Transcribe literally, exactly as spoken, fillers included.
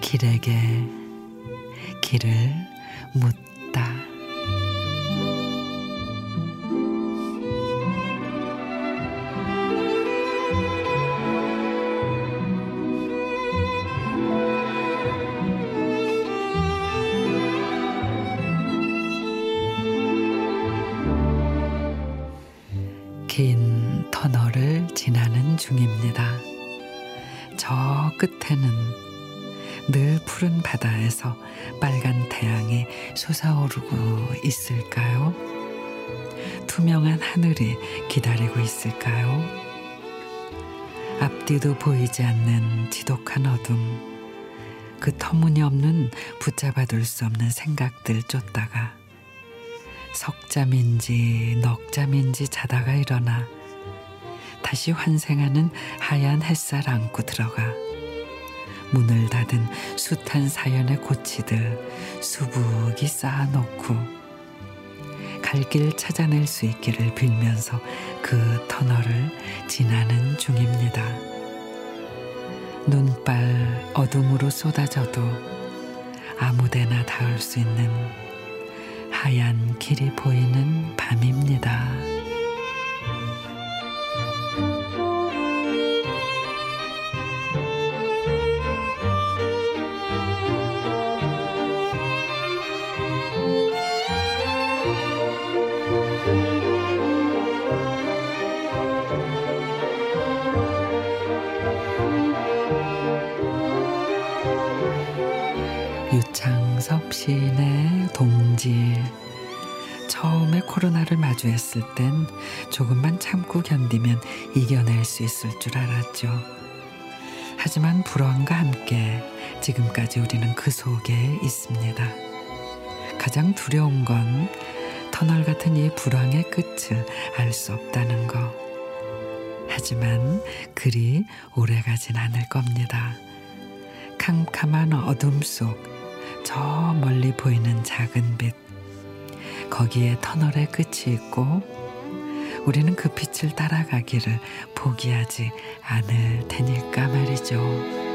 길에게 길을 묻다. 긴 터널을 지나는 중입니다. 저 끝에는 늘 푸른 바다에서 빨간 태양이 솟아오르고 있을까요? 투명한 하늘이 기다리고 있을까요? 앞뒤도 보이지 않는 지독한 어둠, 그 터무니없는 붙잡아둘 수 없는 생각들 쫓다가 석잠인지 넉잠인지 자다가 일어나 다시 환생하는 하얀 햇살 안고 들어가 문을 닫은 숱한 사연의 고치들 수북이 쌓아놓고 갈 길 찾아낼 수 있기를 빌면서 그 터널을 지나는 중입니다. 눈발 어둠으로 쏟아져도 아무데나 닿을 수 있는 하얀 길이 보이는 밤입니다. 유창섭 시인의 동질. 처음에 코로나를 마주했을 땐 조금만 참고 견디면 이겨낼 수 있을 줄 알았죠. 하지만 불안과 함께 지금까지 우리는 그 속에 있습니다. 가장 두려운 건 터널 같은 이 불황의 끝을 알 수 없다는 거. 하지만 그리 오래가진 않을 겁니다. 캄캄한 어둠 속 저 멀리 보이는 작은 빛, 거기에 터널의 끝이 있고 우리는 그 빛을 따라가기를 포기하지 않을 테니까 말이죠.